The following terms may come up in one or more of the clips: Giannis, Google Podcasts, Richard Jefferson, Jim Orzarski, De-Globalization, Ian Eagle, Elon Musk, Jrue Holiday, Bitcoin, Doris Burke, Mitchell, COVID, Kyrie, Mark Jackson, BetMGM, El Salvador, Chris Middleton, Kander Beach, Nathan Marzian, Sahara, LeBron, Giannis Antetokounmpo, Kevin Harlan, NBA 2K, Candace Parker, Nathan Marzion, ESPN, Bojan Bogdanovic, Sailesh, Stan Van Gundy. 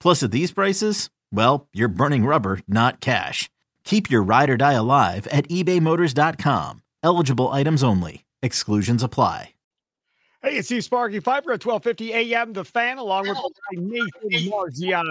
Plus, at these prices, well, you're burning rubber, not cash. Keep your ride or die alive at ebaymotors.com. Eligible items only. Exclusions apply. Hey, it's Steve Sparky, 5 at 1250 a.m. The Fan, along with Nathan Marzian.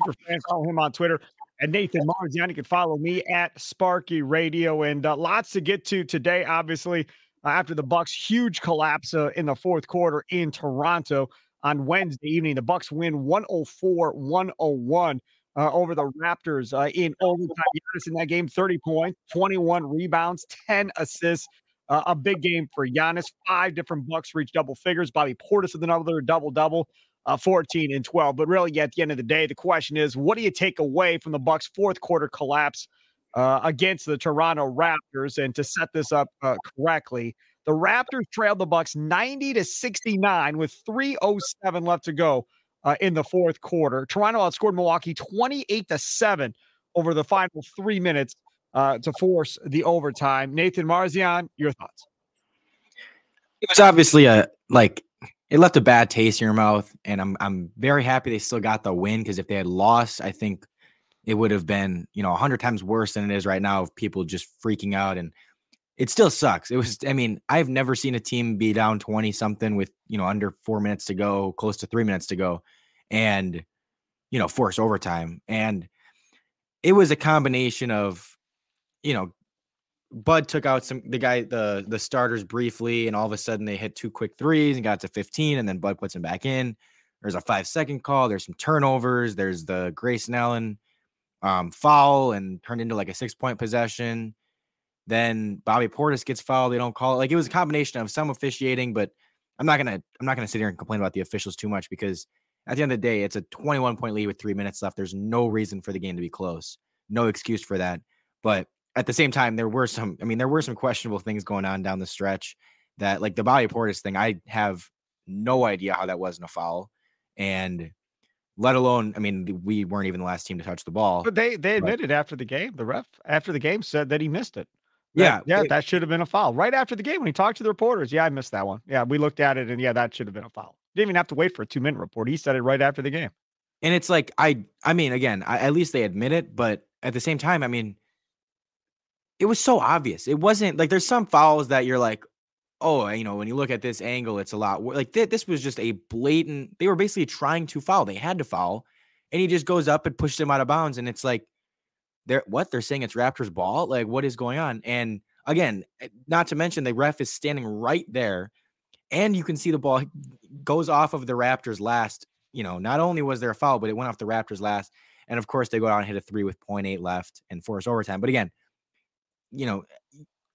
Superfans, follow him on Twitter at Nathan Marzian. You can follow me at Sparky Radio. And lots to get to today, obviously, after the Bucks' huge collapse in the fourth quarter in Toronto. On Wednesday evening, the Bucks win 104-101 over the Raptors in overtime. Giannis in that game, 30 points, 21 rebounds, 10 assists. A big game for Giannis. 5 different Bucks reached double figures. Bobby Portis with another double-double, 14 and 12. But really, at the end of the day, the question is, what do you take away from the Bucks' fourth quarter collapse against the Toronto Raptors? And to set this up correctly, the Raptors trailed the Bucks 90-69 with 3:07 left to go in the fourth quarter. Toronto outscored Milwaukee 28-7 over the final 3 minutes to force the overtime. Nathan Marzian, your thoughts? It was obviously it left a bad taste in your mouth, and I'm very happy they still got the win, because if they had lost, I think it would have been 100 times worse than it is right now, of people just freaking out. And it still sucks. It was, I've never seen a team be down 20 something with, under 4 minutes to go, close to 3 minutes to go, and, force overtime. And it was a combination of, Bud took out the starters briefly, and all of a sudden they hit 2 quick threes and got to 15. And then Bud puts him back in. There's a 5-second call. There's some turnovers. There's the Grayson Allen foul, and turned into like a 6-point possession. Then Bobby Portis gets fouled. They don't call it. It was a combination of some officiating, but I'm not gonna sit here and complain about the officials too much, because at the end of the day, it's a 21-point lead with 3 minutes left. There's no reason for the game to be close. No excuse for that. But at the same time, there were some questionable things going on down the stretch, that like the Bobby Portis thing. I have no idea how that wasn't a foul, and let alone, we weren't even the last team to touch the ball. But they admitted after the game, the ref after the game said that he missed it. That should have been a foul right after the game when he talked to the reporters. I missed that one. We looked at it, and that should have been a foul. Didn't even have to wait for a 2-minute report. He said it right after the game. And it's like, at least they admit it, but at the same time, it was so obvious. It wasn't like there's some fouls that you're like, when you look at this angle, it's a lot like this was just a blatant. They were basically trying to foul. They had to foul, and he just goes up and pushes him out of bounds, and it's like, they're saying it's Raptors ball. Like, what is going on? And again, not to mention the ref is standing right there, and you can see the ball goes off of the Raptors last, not only was there a foul, but it went off the Raptors last. And of course they go out and hit a three with 0.8 left and force overtime. But again,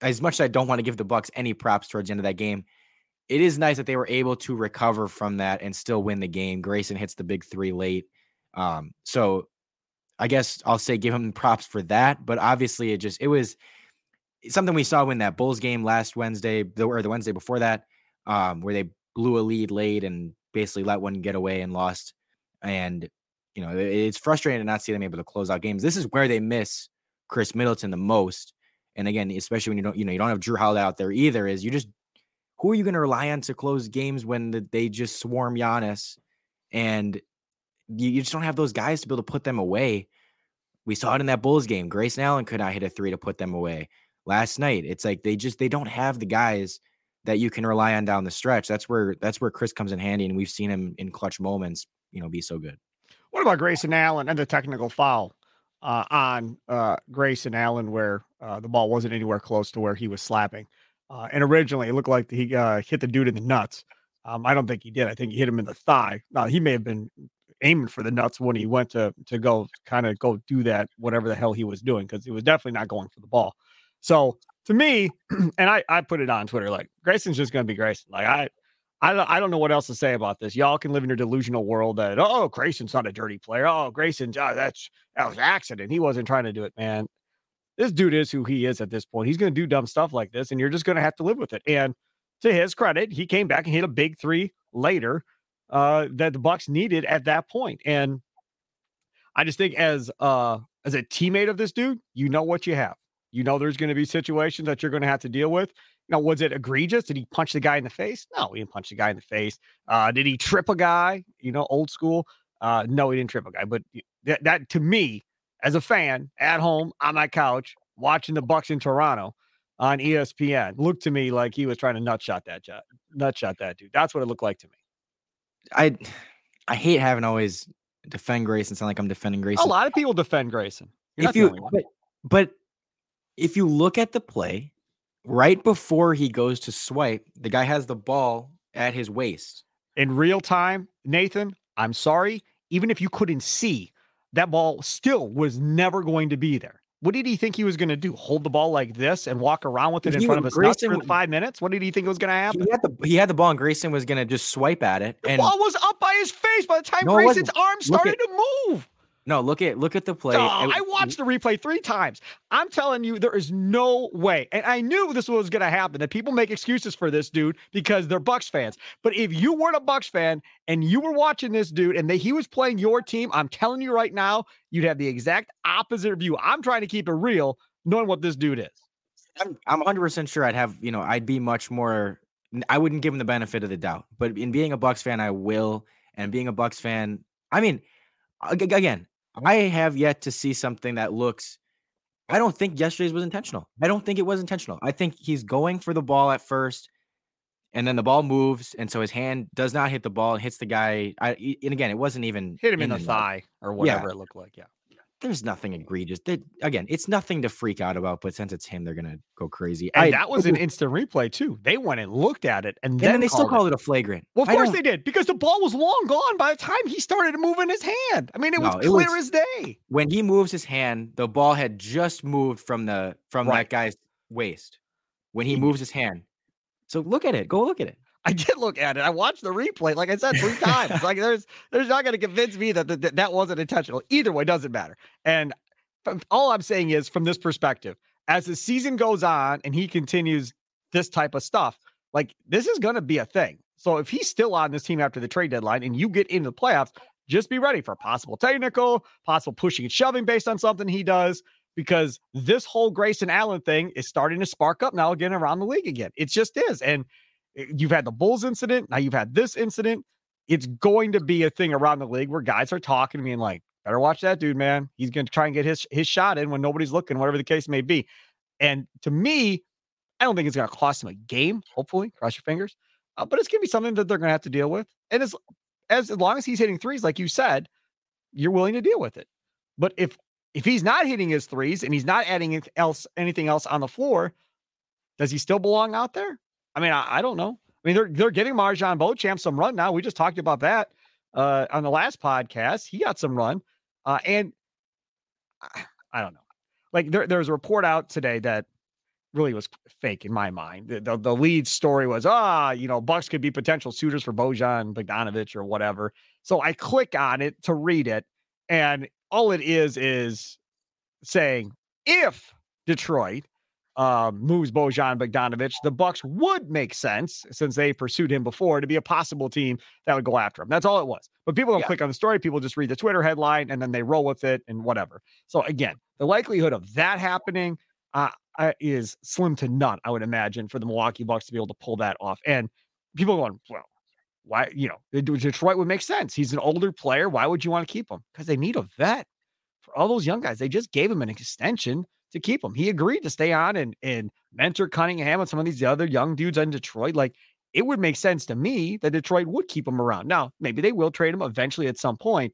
as much as I don't want to give the Bucks any props towards the end of that game, it is nice that they were able to recover from that and still win the game. Grayson hits the big three late. So I guess I'll say give him props for that, but obviously it was something we saw when that Bulls game last Wednesday, or the Wednesday before that, where they blew a lead late and basically let one get away and lost. And, it's frustrating to not see them able to close out games. This is where they miss Chris Middleton the most. And again, especially when you don't have Jrue Holiday out there either, is you just who are you going to rely on to close games when they just swarm Giannis and you just don't have those guys to be able to put them away? We saw it in that Bulls game. Grayson Allen could not hit a three to put them away last night. It's like they don't have the guys that you can rely on down the stretch. That's where Chris comes in handy, and we've seen him in clutch moments, be so good. What about Grayson Allen and the technical foul on Grayson Allen where the ball wasn't anywhere close to where he was slapping? And originally it looked like he hit the dude in the nuts. I don't think he did. I think he hit him in the thigh. Now, he may have been aiming for the nuts when he went to go kind of go do that, whatever the hell he was doing, because he was definitely not going for the ball. So to me, and I put it on Twitter, like Grayson's just going to be Grayson. Like I don't know what else to say about this. Y'all can live in your delusional world that, oh, Grayson's not a dirty player. Oh, Grayson, that was an accident. He wasn't trying to do it, man. This dude is who he is at this point. He's going to do dumb stuff like this, and you're just going to have to live with it. And to his credit, he came back and hit a big three later that the Bucks needed at that point. And I just think as a teammate of this dude, you know what you have. You know there's going to be situations that you're going to have to deal with. Now, was it egregious? Did he punch the guy in the face? No, he didn't punch the guy in the face. Did he trip a guy? Old school. No, he didn't trip a guy. But that to me, as a fan at home on my couch watching the Bucks in Toronto on ESPN, looked to me like he was trying to nutshot that dude. That's what it looked like to me. I hate having always defend Grayson. Sound like I'm defending Grayson. A lot of people defend Grayson. You're not the only one. But if you look at the play right before he goes to swipe, the guy has the ball at his waist in real time. Nathan, I'm sorry. Even if you couldn't see, that ball still was never going to be there. What did he think he was going to do? Hold the ball like this and walk around with it in front of us for 5 minutes? What did he think was going to happen? He had the ball and Grayson was going to just swipe at it. The ball was up by his face by the time Grayson's arm started to move. No, look at the play. Oh, I watched the replay 3 times. I'm telling you, there is no way. And I knew this was going to happen, that people make excuses for this dude because they're Bucks fans. But if you weren't a Bucks fan and you were watching this dude and he was playing your team, I'm telling you right now, you'd have the exact opposite view. I'm trying to keep it real, knowing what this dude is. I'm 100% sure I'd have, I'd be much more, I wouldn't give him the benefit of the doubt. But in being a Bucks fan, I will. And being a Bucks fan, I mean, again, I have yet to see something that looks, I don't think yesterday's was intentional. I don't think it was intentional. I think he's going for the ball at first, and then the ball moves, and so his hand does not hit the ball and hits the guy. And again, it wasn't even... Hit him in the thigh or whatever it looked like, yeah. There's nothing egregious. Again, it's nothing to freak out about, but since it's him, they're going to go crazy. And that was an instant replay, too. They went and looked at it, and then they still called it a flagrant. Well, of course they did, because the ball was long gone by the time he started moving his hand. I mean, it was clear as day. When he moves his hand, the ball had just moved from that guy's waist. When he moves his hand. So look at it. Go look at it. I did look at it. I watched the replay, like I said, 3 times. Like there's not going to convince me that wasn't intentional. Either way, doesn't matter. And all I'm saying is, from this perspective, as the season goes on and he continues this type of stuff, like this is going to be a thing. So if he's still on this team after the trade deadline and you get into the playoffs, just be ready for possible technical, possible pushing and shoving based on something he does, because this whole Grayson Allen thing is starting to spark up now again around the league again. It just is. And you've had the Bulls incident. Now you've had this incident. It's going to be a thing around the league where guys are talking to me and like, better watch that dude, man. He's going to try and get his shot in when nobody's looking, whatever the case may be. And to me, I don't think it's going to cost him a game, hopefully, cross your fingers. But it's going to be something that they're going to have to deal with. And as long as he's hitting threes, like you said, you're willing to deal with it. But if he's not hitting his threes and he's not adding anything else on the floor, does he still belong out there? I mean, I don't know. I mean, they're getting Marjon Beauchamp some run now. We just talked about that on the last podcast. He got some run. And I don't know. Like, there's a report out today that really was fake in my mind. The lead story was, Bucks could be potential suitors for Bojan Bogdanovic or whatever. So I click on it to read it. And all it is saying, if Detroit moves Bojan Bogdanovic, the Bucks would make sense, since they pursued him before, to be a possible team that would go after him. That's all it was. But people don't click on the story. People just read the Twitter headline and then they roll with it and whatever. So again, the likelihood of that happening, is slim to none, I would imagine, for the Milwaukee Bucks to be able to pull that off. And people going, well, why, you know, Detroit would make sense. He's an older player. Why would you want to keep him? Because they need a vet for all those young guys. They just gave him an extension to keep him. He agreed to stay on and mentor Cunningham and some of these other young dudes in Detroit. Like, it would make sense to me that Detroit would keep him around. Now, maybe they will trade him eventually at some point.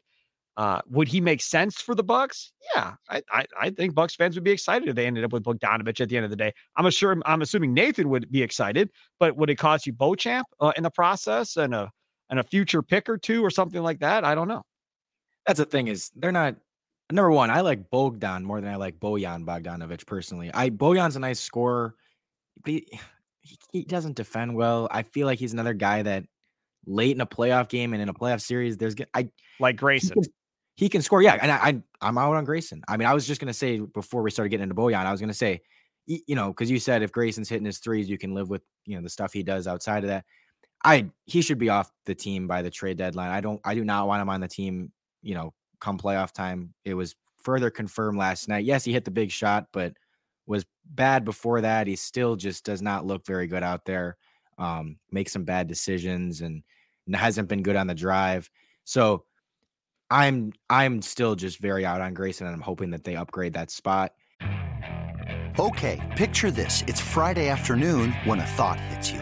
Would he make sense for the Bucks? Yeah, I think Bucks fans would be excited if they ended up with Bogdanovic at the end of the day. I'm assuming Nathan would be excited, but would it cost you Beauchamp in the process and a future pick or two or something like that? I don't know. That's the thing is they're not. Number one, I like Bogdan more than I like Bojan Bogdanovic personally. Bojan's a nice scorer, but he doesn't defend well. I feel like he's another guy that late in a playoff game and in a playoff series, like Grayson. He can score, yeah, and I'm out on Grayson. I mean, I was just going to say before we started getting into Bojan, I was going to say, you know, because you said if Grayson's hitting his threes, you can live with, you know, the stuff he does outside of that. He should be off the team by the trade deadline. I do not want him on the team, you know, come playoff time. It was further confirmed last night. Yes, he hit the big shot, but was bad before that. He still just does not look very good out there. Makes some bad decisions and hasn't been good on the drive. So I'm still just very out on Grayson, and I'm hoping that they upgrade that spot. Okay, picture this. It's Friday afternoon when a thought hits you.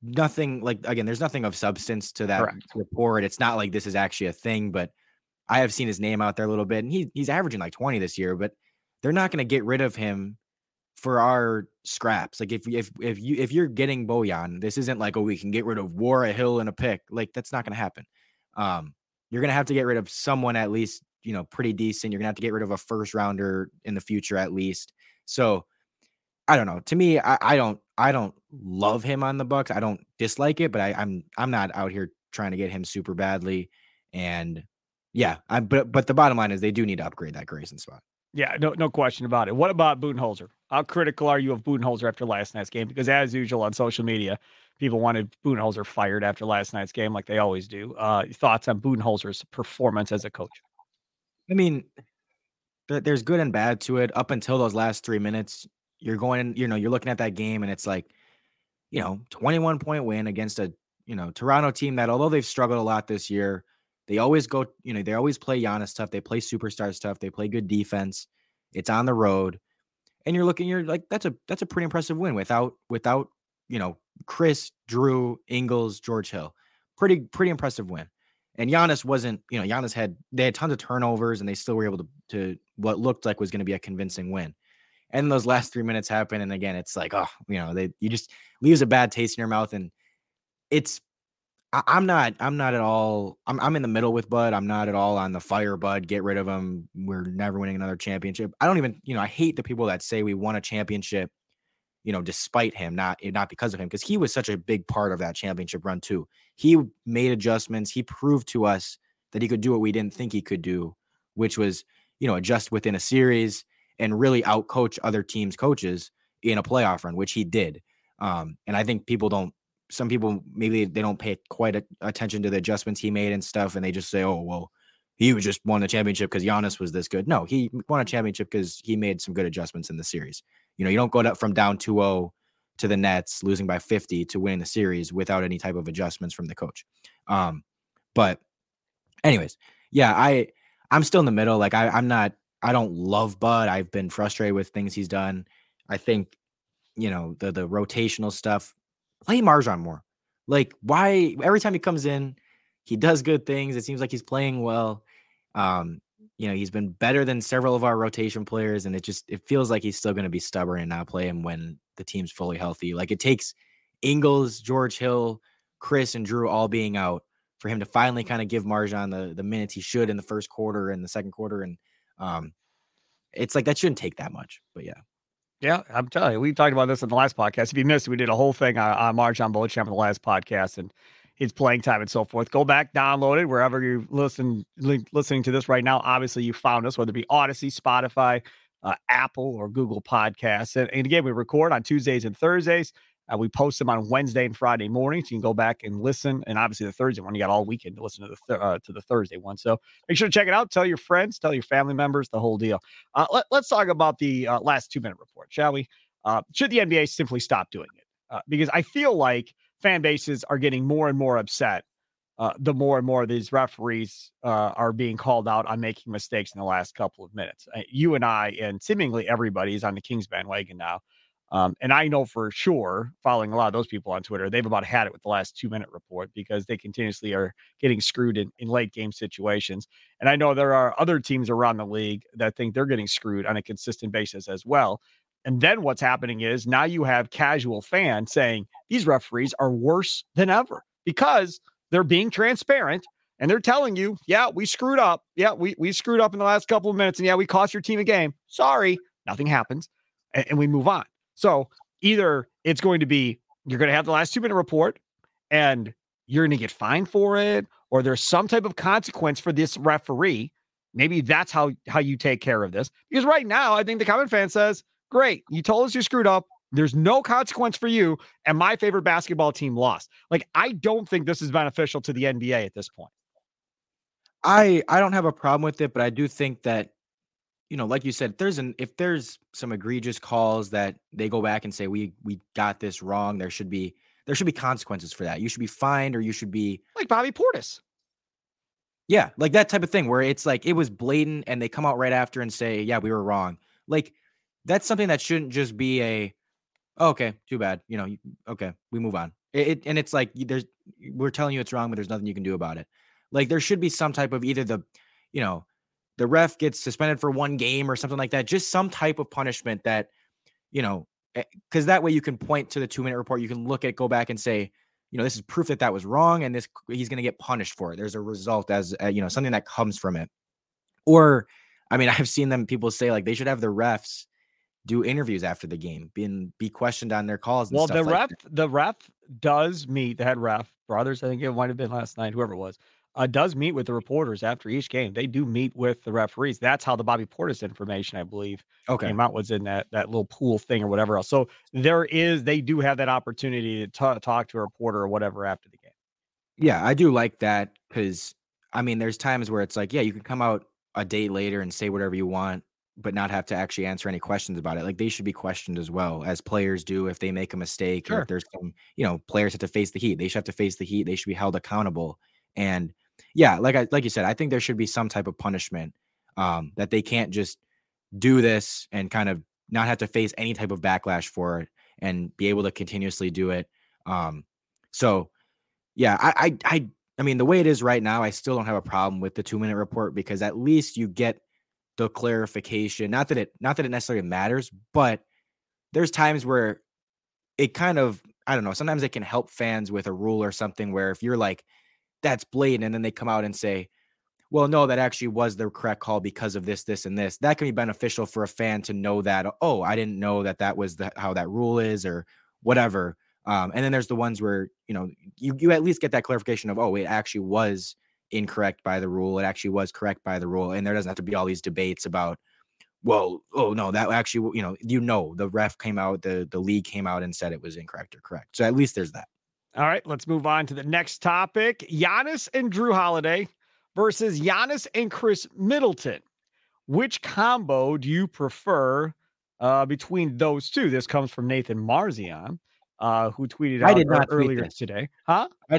nothing like, again, there's nothing of substance to that report. It's not like this is actually a thing, but I have seen his name out there a little bit, and he's averaging like 20 this year, but they're not going to get rid of him for our scraps. Like if you're getting Bojan, this isn't like, oh, we can get rid of War, a Hill, and a pick. Like, that's not going to happen. You're going to have to get rid of someone at least, you know, pretty decent. You're going to have to get rid of a first rounder in the future at least. So I don't know. To me, I don't love him on the Bucks. I don't dislike it, but I'm not out here trying to get him super badly. And yeah, but the bottom line is they do need to upgrade that Grayson spot. Yeah, no question about it. What about Budenholzer? How critical are you of Budenholzer after last night's game? Because as usual on social media, people wanted Budenholzer fired after last night's game, like they always do. Thoughts on Budenholzer's performance as a coach? I mean, there's good and bad to it. Up until those last 3 minutes, you're looking at that game and it's like, you know, 21-point win against a, you know, Toronto team that, although they've struggled a lot this year, they always go, you know, they always play Giannis tough. They play superstar stuff. They play good defense. It's on the road. And you're like, that's a pretty impressive win without, you know, Chris, Jrue, Ingles, George Hill, pretty impressive win. And Giannis wasn't, you know, they had tons of turnovers and they still were able to what looked like was going to be a convincing win. And those last 3 minutes happen. And again, it's like, oh, you know, you just leaves a bad taste in your mouth. And it's, I'm in the middle with Bud. I'm not at all on the fire Bud, get rid of him. We're never winning another championship. I don't even, you know, I hate the people that say we won a championship, you know, despite him, not because of him, because he was such a big part of that championship run too. He made adjustments. He proved to us that he could do what we didn't think he could do, which was, you know, adjust within a series and really outcoach other teams' coaches in a playoff run, which he did. And I think some people, maybe they don't pay quite attention to the adjustments he made and stuff. And they just say, oh, well, he was just won the championship because Giannis was this good. No, he won a championship because he made some good adjustments in the series. You know, you don't go from down 2-0 to the Nets losing by 50 to winning the series without any type of adjustments from the coach. But anyways, yeah, I'm still in the middle. Like I don't love Bud. I've been frustrated with things he's done. I think you know, the rotational stuff. Play Marjon more. Like, why every time he comes in, he does good things. It seems like he's playing well. You know, he's been better than several of our rotation players, and it feels like he's still going to be stubborn and not play him when the team's fully healthy. Like, it takes Ingles, George Hill, Chris, and Jrue all being out for him to finally kind of give Marjon the minutes he should in the first quarter and the second quarter. And it's like, that shouldn't take that much, but yeah. Yeah, I'm telling you, we talked about this in the last podcast. If you missed it, we did a whole thing on Marjon Beauchamp in the last podcast and his playing time and so forth. Go back, download it, wherever you're listening to this right now. Obviously, you found us, whether it be Odyssey, Spotify, Apple, or Google Podcasts. And again, we record on Tuesdays and Thursdays. We post them on Wednesday and Friday mornings. You can go back and listen. And obviously, the Thursday one, you got all weekend to listen to the Thursday one. So make sure to check it out. Tell your friends, tell your family members, the whole deal. Let's talk about the last 2-minute report, shall we? Should the NBA simply stop doing it? Because I feel like fan bases are getting more and more upset the more and more these referees are being called out on making mistakes in the last couple of minutes. You and I and seemingly everybody is on the Kings bandwagon now. And I know for sure, following a lot of those people on Twitter, they've about had it with the last 2-minute report because they continuously are getting screwed in late game situations. And I know there are other teams around the league that think they're getting screwed on a consistent basis as well. And then what's happening is now you have casual fans saying these referees are worse than ever because they're being transparent and they're telling you, yeah, we screwed up. Yeah, we screwed up in the last couple of minutes. And yeah, we cost your team a game. Sorry, nothing happens. And we move on. So either it's going to be, you're going to have the last 2-minute report and you're going to get fined for it, or there's some type of consequence for this referee. Maybe that's how you take care of this. Because right now, I think the common fan says, great, you told us you screwed up. There's no consequence for you. And my favorite basketball team lost. Like, I don't think this is beneficial to the NBA at this point. I don't have a problem with it, but I do think that, you know, like you said, if there's some egregious calls that they go back and say, we got this wrong, there should be consequences for that. You should be fined, or you should be like Bobby Portis. Yeah. Like that type of thing where it's like, it was blatant and they come out right after and say, yeah, we were wrong. Like, that's something that shouldn't just be a, oh, okay, too bad. You know, okay, we move on. And it's like, we're telling you it's wrong, but there's nothing you can do about it. Like, there should be some type of either the ref gets suspended for one game or something like that, just some type of punishment that, you know, because that way you can point to the 2-minute report. You can look at, go back and say, you know, this is proof that was wrong. And he's going to get punished for it. There's a result as, you know, something that comes from it. Or, I mean, I've seen people say like they should have the refs do interviews after the game, be questioned on their calls. And stuff the ref does meet the head ref brothers. I think it might've been last night, whoever it was. Does meet with the reporters after each game. They do meet with the referees. That's how the Bobby Portis information, I believe, came out, was in that little pool thing or whatever else. So they do have that opportunity to talk to a reporter or whatever after the game. Yeah, I do like that because, I mean, there's times where it's like, yeah, you can come out a day later and say whatever you want, but not have to actually answer any questions about it. Like, they should be questioned as well as players do if they make a mistake. Sure. Or if there's some, you know, players have to face the heat. They should have to face the heat. They should be held accountable. And yeah, like you said, I think there should be some type of punishment that they can't just do this and kind of not have to face any type of backlash for it and be able to continuously do it. So yeah, I mean, the way it is right now, I still don't have a problem with the 2-minute report because at least you get the clarification. Not that it necessarily matters, but there's times where it kind of, I don't know, sometimes it can help fans with a rule or something where if you're like, that's blatant, and then they come out and say, well, no, that actually was the correct call because of this, this, and this. That can be beneficial for a fan to know that, oh, I didn't know that was how that rule is or whatever. And then there's the ones where, you know, you at least get that clarification of, oh, it actually was incorrect by the rule. It actually was correct by the rule. And there doesn't have to be all these debates about, well, oh, no, that actually, you know, the ref came out, the league came out and said it was incorrect or correct. So at least there's that. All right, let's move on to the next topic. Giannis and Jrue Holiday versus Giannis and Chris Middleton. Which combo do you prefer between those two? This comes from Nathan Marzian, who tweeted out earlier today. Huh? I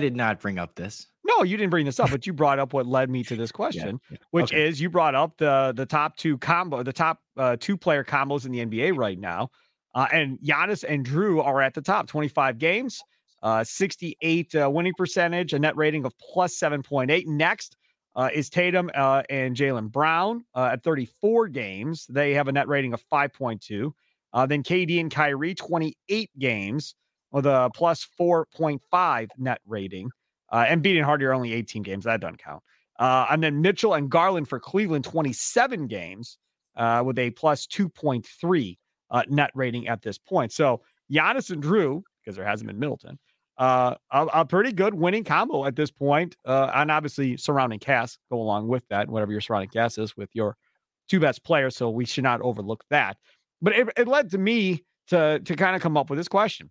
did not bring up this. No, you didn't bring this up, but you brought up what led me to this question, which is you brought up the top two player combos in the NBA right now. And Giannis and Jrue are at the top, 25 games, 68 winning percentage, a net rating of plus 7.8. Next is Tatum and Jaylen Brown at 34 games. They have a net rating of 5.2. Then KD and Kyrie, 28 games with a plus 4.5 net rating. And Embiid and Hardy are only 18 games. That doesn't count. And then Mitchell and Garland for Cleveland, 27 games with a plus 2.3 net rating at this point. So Giannis and Jrue, because there hasn't been Middleton, a pretty good winning combo at this point. And obviously surrounding cast go along with that, whatever your surrounding cast is with your two best players. So we should not overlook that. But it led to me to kind of come up with this question.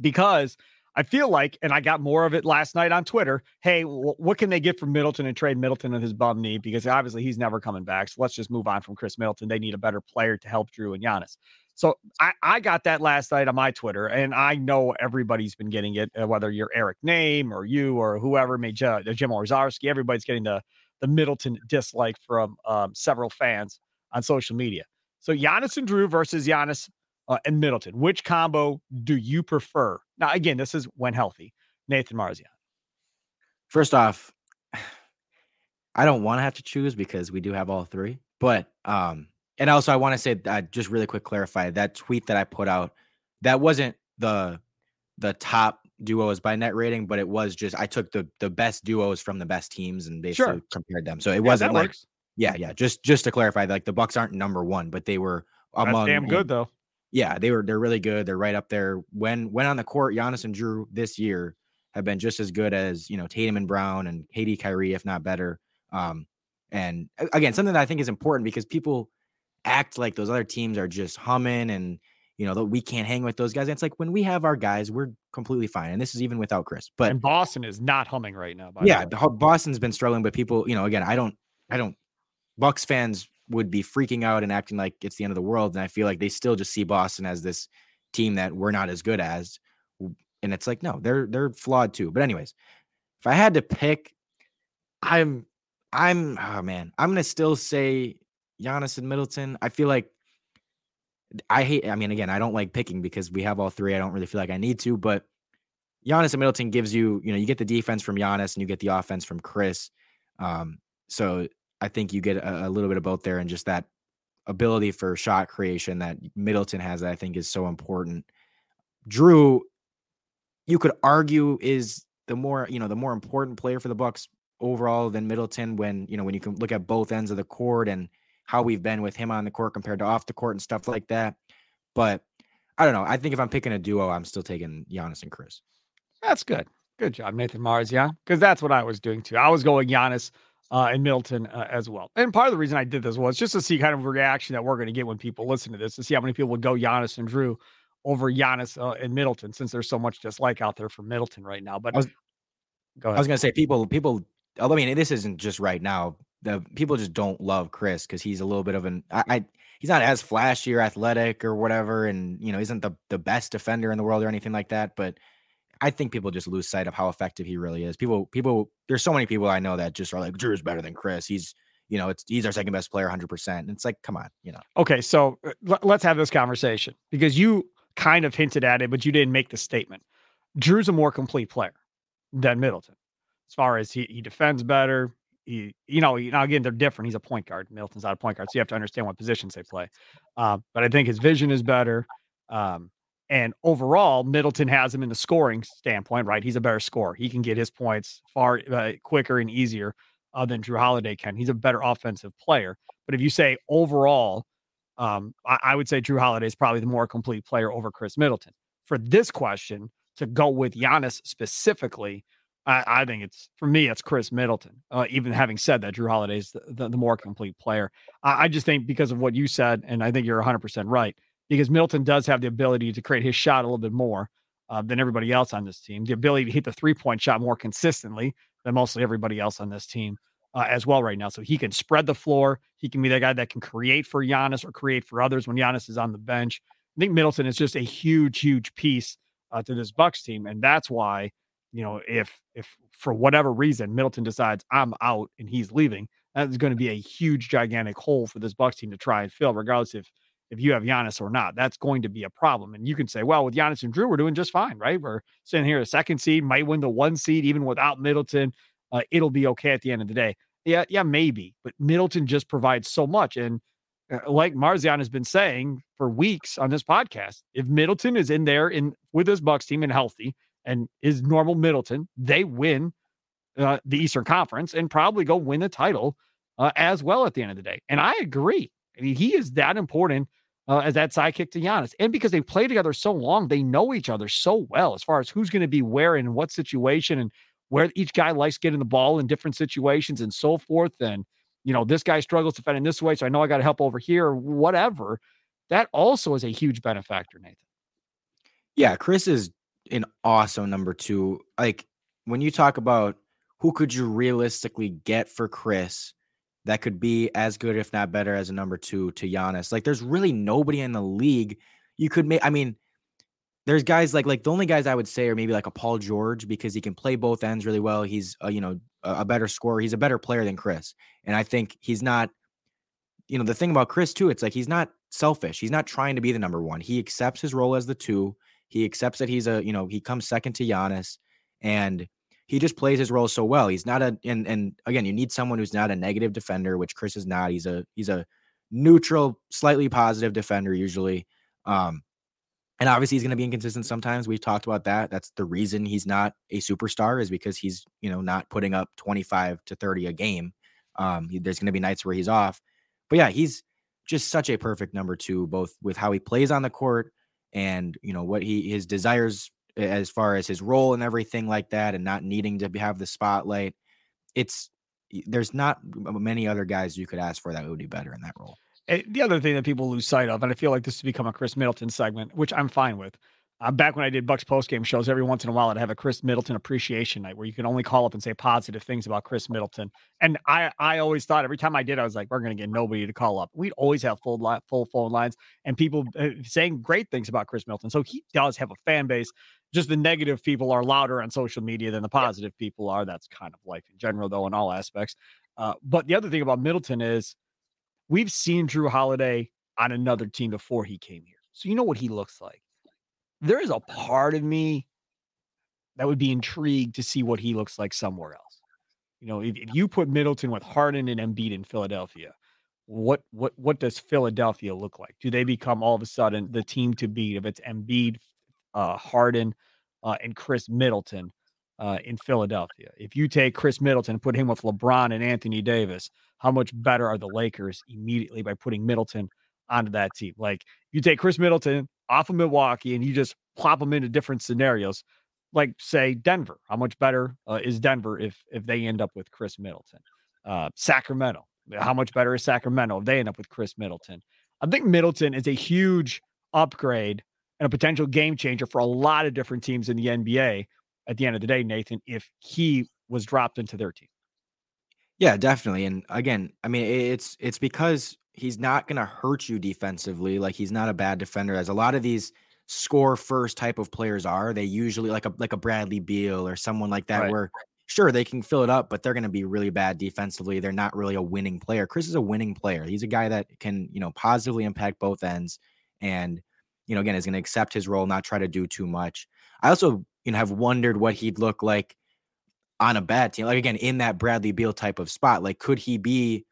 Because I feel like, and I got more of it last night on Twitter, hey, what can they get from Middleton and trade Middleton on his bum knee? Because obviously he's never coming back. So let's just move on from Chris Middleton. They need a better player to help Jrue and Giannis. So I got that last night on my Twitter, and I know everybody's been getting it, whether you're Eric Name or you or whoever, made Jim Orzarski, everybody's getting the Middleton dislike from several fans on social media. So Giannis and Jrue versus Giannis and Middleton, which combo do you prefer? Now, again, this is when healthy. Nathan Marzian. First off, I don't want to have to choose because we do have all three. But, and also I want to say, just really quick clarify, that tweet that I put out, that wasn't the top duos by net rating, but it was just, I took the best duos from the best teams and basically compared them. So it wasn't like, works. Just to clarify, like the Bucks aren't number one, but they were among. That's damn good though. Yeah, they're really good. They're right up there. When on the court, Giannis and Jrue this year have been just as good as, Tatum and Brown and KD, Kyrie, if not better. And again, something that I think is important because people act like those other teams are just humming and, we can't hang with those guys. And it's like when we have our guys, we're completely fine. And this is even without Chris. But and Boston is not humming right now. Boston's been struggling, but people, again, I don't Bucks fans would be freaking out and acting like it's the end of the world. And I feel like they still just see Boston as this team that we're not as good as. And it's like, no, they're flawed too. But anyways, if I had to pick, I'm going to still say Giannis and Middleton. I feel like I don't like picking because we have all three. I don't really feel like I need to, but Giannis and Middleton gives you, you get the defense from Giannis and you get the offense from Chris. So I think you get a little bit of both there, and just that ability for shot creation that Middleton has that I think is so important. Jrue, you could argue, is the more important player for the Bucks overall than Middleton when you can look at both ends of the court and how we've been with him on the court compared to off the court and stuff like that. But I don't know. I think if I'm picking a duo, I'm still taking Giannis and Chris. That's good. Good job, Nathan Marzian. Yeah? Because that's what I was doing too. I was going Giannis and Middleton as well. And part of the reason I did this was just to see kind of reaction that we're going to get when people listen to this, to see how many people would go Giannis and Jrue over Giannis and Middleton, since there's so much dislike out there for Middleton right now. But go ahead. I was going to say people, I mean, this isn't just right now. The people just don't love Chris because he's a little bit of he's not as flashy or athletic or whatever. And, isn't the best defender in the world or anything like that. But I think people just lose sight of how effective he really is. People, there's so many people I know that just are like, Drew's better than Chris. He's, he's our second best player, 100%. And it's like, come on, Okay, so let's have this conversation because you kind of hinted at it, but you didn't make the statement. Drew's a more complete player than Middleton, as far as he defends better. Now again, they're different. He's a point guard. Middleton's not a point guard, so you have to understand what positions they play. But I think his vision is better. And overall, Middleton has him in the scoring standpoint, right? He's a better scorer. He can get his points far quicker and easier than Jrue Holiday can. He's a better offensive player. But if you say overall, I would say Jrue Holiday is probably the more complete player over Chris Middleton. For this question, to go with Giannis specifically, I think it's Chris Middleton, even having said that Jrue Holiday is the more complete player. I just think because of what you said, and I think you're 100% right, because Middleton does have the ability to create his shot a little bit more than everybody else on this team, the ability to hit the three-point shot more consistently than mostly everybody else on this team as well right now. So he can spread the floor. He can be the guy that can create for Giannis or create for others when Giannis is on the bench. I think Middleton is just a huge, huge piece to this Bucks team. And that's why, you know, if for whatever reason Middleton decides I'm out and he's leaving, that's going to be a huge, gigantic hole for this Bucks team to try and fill, regardless if you have Giannis or not. That's going to be a problem. And you can say, well, with Giannis and Jrue, we're doing just fine, right? We're sitting here a second seed, might win the one seed, even without Middleton. It'll be okay at the end of the day. Yeah, maybe. But Middleton just provides so much. And like Marzian has been saying for weeks on this podcast, if Middleton is in there with this Bucks team and healthy and is normal Middleton, they win the Eastern Conference and probably go win the title as well at the end of the day. And I agree. I mean, he is that important as that sidekick to Giannis. And because they play together so long, they know each other so well as far as who's going to be where and what situation and where each guy likes getting the ball in different situations and so forth. And, you know, this guy struggles defending this way, so I know I got to help over here or whatever. That also is a huge benefactor, Nathan. Yeah, Chris is an awesome number two. Like, when you talk about who could you realistically get for Chris that could be as good, if not better, as a number two to Giannis. Like, there's really nobody in the league you could make. I mean, there's guys like the only guys I would say are maybe like a Paul George, because he can play both ends really well. He's a better scorer. He's a better player than Chris. And I think he's not, the thing about Chris too, it's like, he's not selfish. He's not trying to be the number one. He accepts his role as the two. He accepts that he's he comes second to Giannis, and he just plays his role so well. He's not and again, you need someone who's not a negative defender, which Chris is not. He's a neutral, slightly positive defender usually. And obviously he's going to be inconsistent sometimes. We've talked about that. That's the reason he's not a superstar, is because he's, not putting up 25 to 30 a game. There's going to be nights where he's off. But yeah, he's just such a perfect number two, both with how he plays on the court and, what his desires as far as his role and everything like that, and not needing to have the spotlight. There's not many other guys you could ask for that would be better in that role. The other thing that people lose sight of, and I feel like this has become a Chris Middleton segment, which I'm fine with. Back when I did Bucks postgame shows, every once in a while I'd have a Chris Middleton appreciation night where you can only call up and say positive things about Chris Middleton. And I always thought every time I did, I was like, we're going to get nobody to call up. We'd always have full phone lines and people saying great things about Chris Middleton. So he does have a fan base. Just the negative people are louder on social media than the positive people are. That's kind of life in general, though, in all aspects. But the other thing about Middleton is we've seen Jrue Holiday on another team before he came here. So you know what he looks like. There is a part of me that would be intrigued to see what he looks like somewhere else. If you put Middleton with Harden and Embiid in Philadelphia, what does Philadelphia look like? Do they become all of a sudden the team to beat if it's Embiid, Harden, and Chris Middleton in Philadelphia? If you take Chris Middleton and put him with LeBron and Anthony Davis, how much better are the Lakers immediately by putting Middleton onto that team? Like, you take Chris Middleton off of Milwaukee and you just plop them into different scenarios, like say Denver. How much better is Denver if they end up with Chris Middleton? Sacramento. How much better is Sacramento if they end up with Chris Middleton? I think Middleton is a huge upgrade and a potential game changer for a lot of different teams in the NBA at the end of the day, Nathan, if he was dropped into their team. Yeah, definitely. And again, I mean, it's because he's not going to hurt you defensively. Like, he's not a bad defender, as a lot of these score first type of players are. They usually like a Bradley Beal or someone like that, right, where sure, they can fill it up, but they're going to be really bad defensively. They're not really a winning player. Chris is a winning player. He's a guy that can, positively impact both ends and, again, is going to accept his role, not try to do too much. I also, have wondered what he'd look like on a bad team. Like, again, in that Bradley Beal type of spot, like, could he be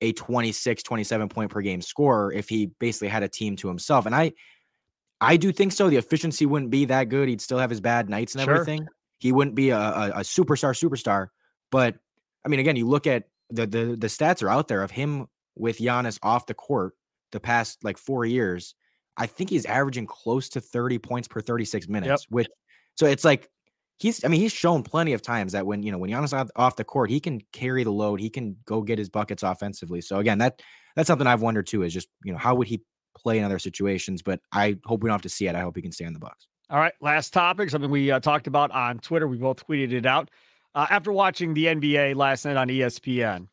a 26, 27 point per game scorer if he basically had a team to himself? And I do think so. The efficiency wouldn't be that good. He'd still have his bad nights and everything. Sure. He wouldn't be a superstar. But I mean, again, you look at the stats are out there of him with Giannis off the court the past like 4 years. I think he's averaging close to 30 points per 36 minutes, yep. So it's like, he's shown plenty of times that when Giannis is off the court, he can carry the load. He can go get his buckets offensively. So again, that's something I've wondered too, is just, how would he play in other situations, but I hope we don't have to see it. I hope he can stay in the Bucks. All right, last topic, something we talked about on Twitter. We both tweeted it out. After watching the NBA last night on ESPN,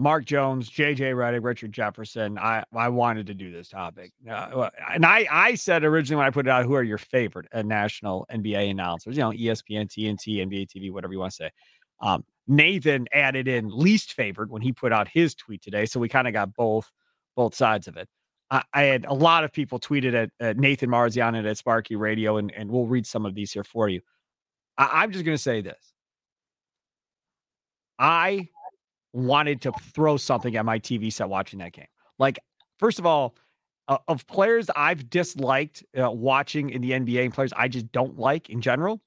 Mark Jones, J.J. Reddick, Richard Jefferson, I wanted to do this topic. And I said originally when I put it out, who are your favorite national NBA announcers? You know, ESPN, TNT, NBA TV, whatever you want to say. Nathan added in least favorite when he put out his tweet today. So we kind of got both sides of it. I had a lot of people tweeted at Nathan Marzian and at Sparky Radio, and we'll read some of these here for you. I'm just going to say this. I wanted to throw something at my TV set watching that game. Like, first of all, of players I've disliked watching in the NBA and players I just don't like in general,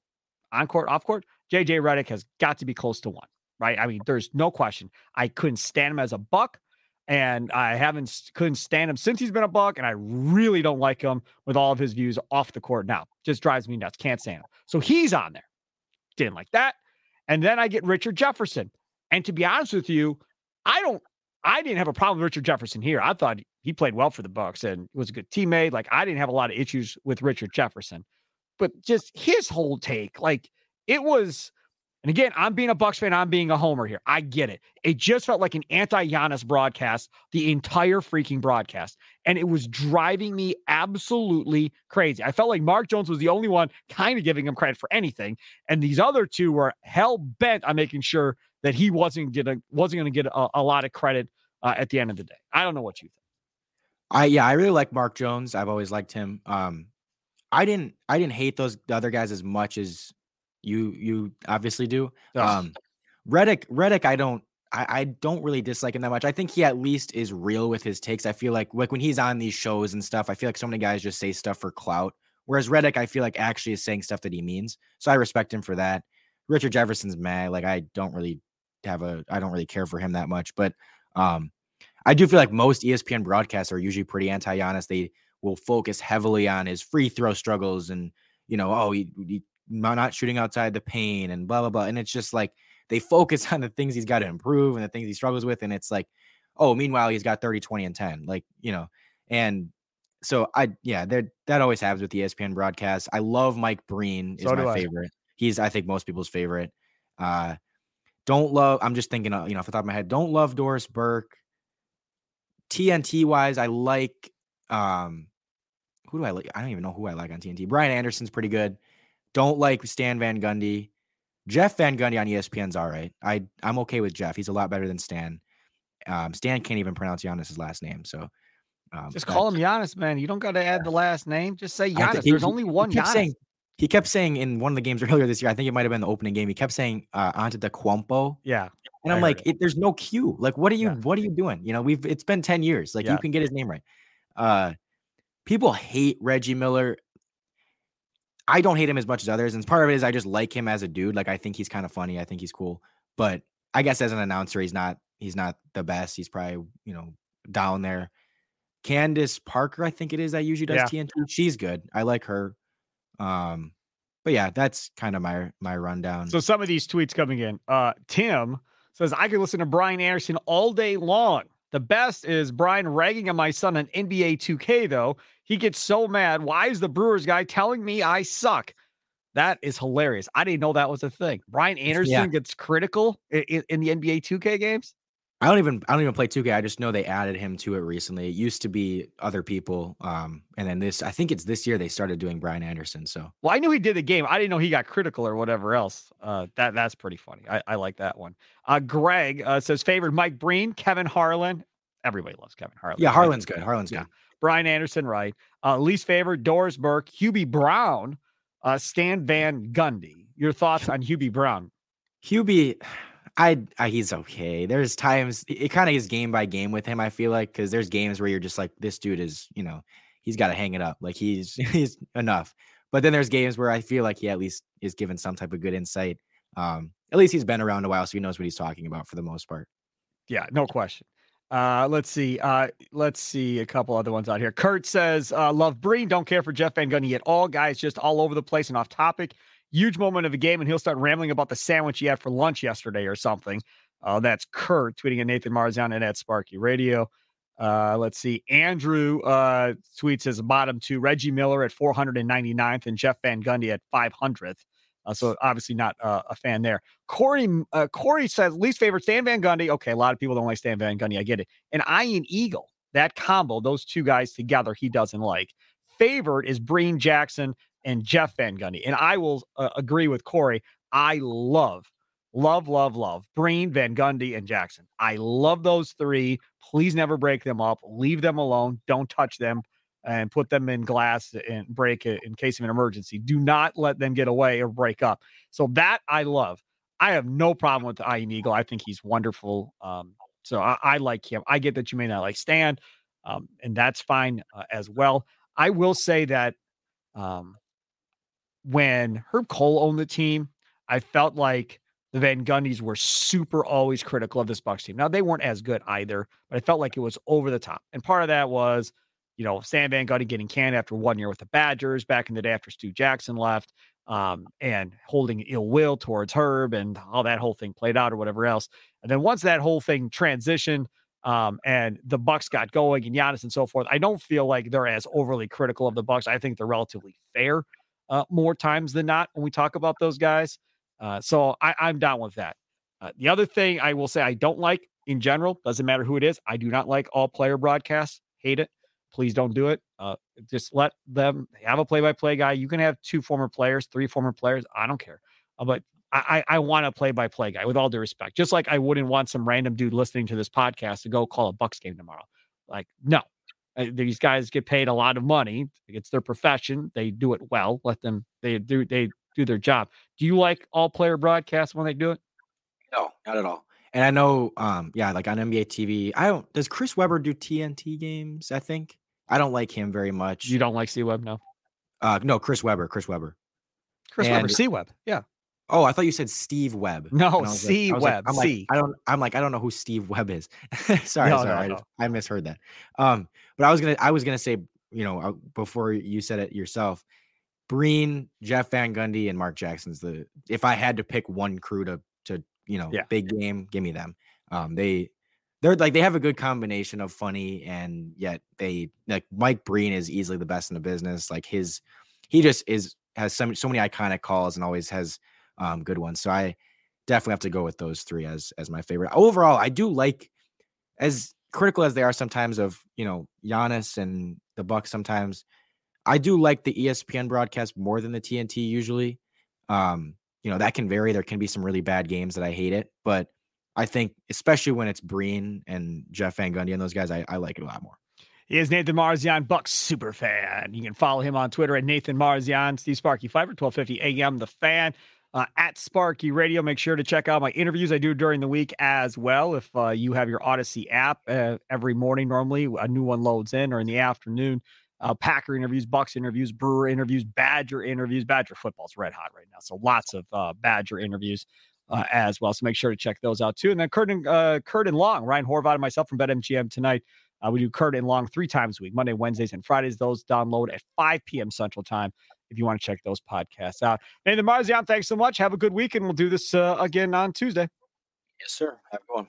on court, off court, J.J. Reddick has got to be close to one, right? I mean, there's no question. I couldn't stand him as a Buck, and I couldn't stand him since he's been a Buck, and I really don't like him with all of his views off the court now. Just drives me nuts. Can't stand him. So he's on there. Didn't like that. And then I get Richard Jefferson. And to be honest with you, I didn't have a problem with Richard Jefferson here. I thought he played well for the Bucks and was a good teammate. Like, I didn't have a lot of issues with Richard Jefferson. But just his whole take, like, it was, and again, I'm being a Bucks fan, I'm being a homer here. I get it. It just felt like an anti-Giannis broadcast, the entire freaking broadcast. And it was driving me absolutely crazy. I felt like Mark Jones was the only one kind of giving him credit for anything. And these other two were hell-bent on making sure that he wasn't going to get a lot of credit at the end of the day. I don't know what you think. I really like Mark Jones. I've always liked him. I didn't hate those other guys as much as you obviously do. Reddick, I don't really dislike him that much. I think he at least is real with his takes. I feel like when he's on these shows and stuff, I feel like so many guys just say stuff for clout. Whereas Reddick, I feel like actually is saying stuff that he means. So I respect him for that. Richard Jefferson's meh. Like, I don't really care for him that much, but I do feel like most ESPN broadcasts are usually pretty anti-Giannis. They will focus heavily on his free throw struggles and, you know, he not shooting outside the paint and blah, blah, blah. And it's just like, they focus on the things he's got to improve and the things he struggles with. And it's like, oh, meanwhile, he's got 30, 20 and 10, like, you know, and so that always happens with ESPN broadcasts. I love Mike Breen is my favorite. He's, I think, most people's favorite. I'm just thinking, you know, off the top of my head, don't love Doris Burke. TNT wise, I like, who do I like? I don't even know who I like on TNT. Brian Anderson's pretty good. Don't like Stan Van Gundy. Jeff Van Gundy on ESPN's all right. I'm okay with Jeff. He's a lot better than Stan. Stan can't even pronounce Giannis's last name. So just call him Giannis, man. You don't got to add the last name. Just say Giannis. There's only one Giannis. He kept saying in one of the games earlier this year, I think it might have been the opening game, he kept saying Antetokounmpo. Yeah. And I'm like, there's no Q. Like, what are you doing? You know, it's been 10 years. Like, you can get his name right. People hate Reggie Miller. I don't hate him as much as others. And part of it is I just like him as a dude. Like, I think he's kind of funny. I think he's cool. But I guess as an announcer, he's not the best. He's probably, you know, down there. Candace Parker, I think it is, that usually does TNT. She's good. I like her. But yeah, that's kind of my rundown. So some of these tweets coming in, Tim says, I could listen to Brian Anderson all day long. The best is Brian ragging on my son on NBA 2K though. He gets so mad. Why is the Brewers guy telling me I suck? That is hilarious. I didn't know that was a thing. Brian Anderson gets critical in the NBA 2K games. I don't even play 2K. I just know they added him to it recently. It used to be other people. And then I think it's this year they started doing Brian Anderson. So, well, I knew he did the game. I didn't know he got critical or whatever else. That's pretty funny. I like that one. Greg says favorite Mike Breen, Kevin Harlan. Everybody loves Kevin Harlan. Yeah, Harlan's good. Harlan's good. Brian Anderson, right. Least favorite, Doris Burke, Hubie Brown, Stan Van Gundy. Your thoughts on Hubie Brown? Hubie... he's okay. There's times it kind of is game by game with him. I feel like, cause there's games where you're just like, this dude is, you know, he's got to hang it up. Like he's enough, but then there's games where I feel like he at least is given some type of good insight. At least he's been around a while, so he knows what he's talking about for the most part. Yeah, no question. Let's see a couple other ones out here. Kurt says, love Breen. Don't care for Jeff Van Gundy at all. Guys, just all over the place and off topic. Huge moment of the game, and he'll start rambling about the sandwich he had for lunch yesterday or something. That's Kurt tweeting at Nathan Marzian and at Sparky Radio. Let's see. Andrew tweets his bottom two, Reggie Miller at 499th and Jeff Van Gundy at 500th. So obviously not a fan there. Corey says least favorite Stan Van Gundy. Okay. A lot of people don't like Stan Van Gundy. I get it. And Ian Eagle, that combo, those two guys together, he doesn't like. Favorite is Breen Jackson and Jeff Van Gundy. And I will agree with Corey. I love Breen, Van Gundy, and Jackson. I love those three. Please never break them up. Leave them alone. Don't touch them and put them in glass and break it in case of an emergency. Do not let them get away or break up. So that I love. I have no problem with Ian Eagle. I think he's wonderful. So I like him. I get that you may not like Stan, and that's fine as well. I will say that when Herb Cole owned the team, I felt like the Van Gundys were super always critical of this Bucks team. Now, they weren't as good either, but I felt like it was over the top. And part of that was, you know, Stan Van Gundy getting canned after 1 year with the Badgers back in the day after Stu Jackson left, and holding ill will towards Herb and how that whole thing played out or whatever else. And then once that whole thing transitioned, and the Bucks got going and Giannis and so forth, I don't feel like they're as overly critical of the Bucks. I think they're relatively fair more times than not when we talk about those guys. So I'm down with that. The other thing I will say I don't like in general, doesn't matter who it is. I do not like all player broadcasts. Hate it. Please don't do it. Just let them have a play-by-play guy. You can have two former players, three former players. I don't care. But I want a play-by-play guy with all due respect, just like I wouldn't want some random dude listening to this podcast to go call a Bucks game tomorrow. Like, no, these guys get paid a lot of money. It's their profession. They do it well. Let them, they do their job. Do you like all player broadcasts when they do it? No, not at all. And I know, like on NBA TV, does Chris Weber do TNT games? I think I don't like him very much. You don't like C-Web? No, no, Chris Weber. Chris Weber, C-Web. Yeah. Oh, I thought you said Steve Webb. No, C-Web. I don't know who Steve Webb is. Sorry. No. I misheard that. But I was gonna say, you know, before you said it yourself, Breen, Jeff Van Gundy, and Mark Jackson's if I had to pick one crew to you know, yeah, big game, give me them. They're like, they have a good combination of funny and yet they like Mike Breen is easily the best in the business. Like he just has so many iconic calls and always has good ones. So I definitely have to go with those three as my favorite. Overall, I do like, as critical as they are sometimes of, you know, Giannis and the Bucks sometimes, I do like the ESPN broadcast more than the TNT usually. You know, that can vary. There can be some really bad games that I hate it, but I think especially when it's Breen and Jeff Van Gundy and those guys, I like it a lot more. He is Nathan Marzian, Bucks superfan. You can follow him on Twitter at Nathan Marzian, Steve Sparky Fiverr, 1250 AM, The Fan. At Sparky Radio, make sure to check out my interviews I do during the week as well. If you have your Odyssey app, every morning normally a new one loads in, or in the afternoon, Packer interviews, Bucks interviews, Brewer interviews. Badger football's red hot right now, so lots of Badger interviews as well. So make sure to check those out too. And then Curtin Long, Ryan Horvath, and myself from BetMGM tonight. We do Curtin Long 3 times a week, Monday, Wednesdays, and Fridays. Those download at 5 p.m. Central Time. If you want to check those podcasts out. Nathan Marzian, thanks so much. Have a good weekend. We'll do this again on Tuesday. Yes, sir. Have a good one.